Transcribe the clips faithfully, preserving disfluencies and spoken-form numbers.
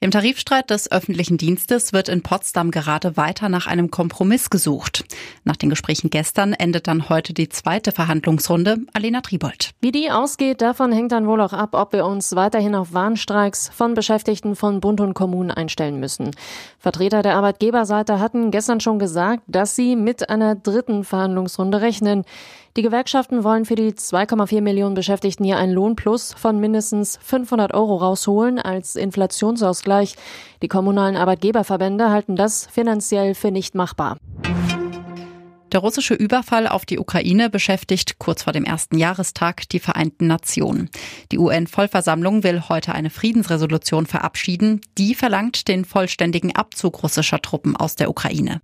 Im Tarifstreit des öffentlichen Dienstes wird in Potsdam gerade weiter nach einem Kompromiss gesucht. Nach den Gesprächen gestern endet dann heute die zweite Verhandlungsrunde. Alena Tribold. Wie die ausgeht, davon hängt dann wohl auch ab, ob wir uns weiterhin auf Warnstreiks von Beschäftigten von Bund und Kommunen einstellen müssen. Vertreter der Arbeitgeberseite hatten gestern schon gesagt, dass sie mit einer dritten Verhandlungsrunde rechnen. Die Gewerkschaften wollen für die zwei Komma vier Millionen Beschäftigten hier einen Lohnplus von mindestens fünfhundert Euro rausholen als Inflationsausgleich. Die kommunalen Arbeitgeberverbände halten das finanziell für nicht machbar. Der russische Überfall auf die Ukraine beschäftigt kurz vor dem ersten Jahrestag die Vereinten Nationen. Die U N-Vollversammlung will heute eine Friedensresolution verabschieden. Die verlangt den vollständigen Abzug russischer Truppen aus der Ukraine.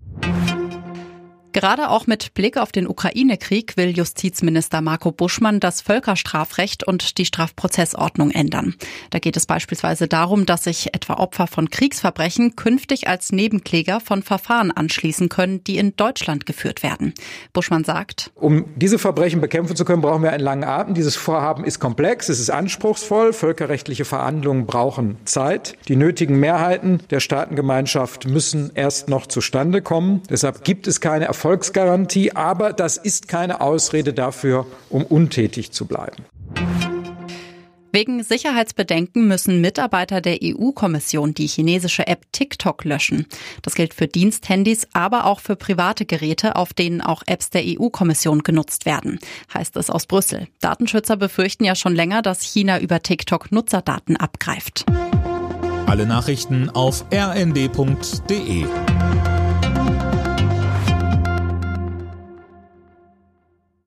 Gerade auch mit Blick auf den Ukraine-Krieg will Justizminister Marco Buschmann das Völkerstrafrecht und die Strafprozessordnung ändern. Da geht es beispielsweise darum, dass sich etwa Opfer von Kriegsverbrechen künftig als Nebenkläger von Verfahren anschließen können, die in Deutschland geführt werden. Buschmann sagt: Um diese Verbrechen bekämpfen zu können, brauchen wir einen langen Atem. Dieses Vorhaben ist komplex, es ist anspruchsvoll. Völkerrechtliche Verhandlungen brauchen Zeit. Die nötigen Mehrheiten der Staatengemeinschaft müssen erst noch zustande kommen. Deshalb gibt es keine Erfolge. Volksgarantie, aber das ist keine Ausrede dafür, um untätig zu bleiben. Wegen Sicherheitsbedenken müssen Mitarbeiter der E U-Kommission die chinesische App TikTok löschen. Das gilt für Diensthandys, aber auch für private Geräte, auf denen auch Apps der E U-Kommission genutzt werden, heißt es aus Brüssel. Datenschützer befürchten ja schon länger, dass China über TikTok Nutzerdaten abgreift. Alle Nachrichten auf r n d punkt d e.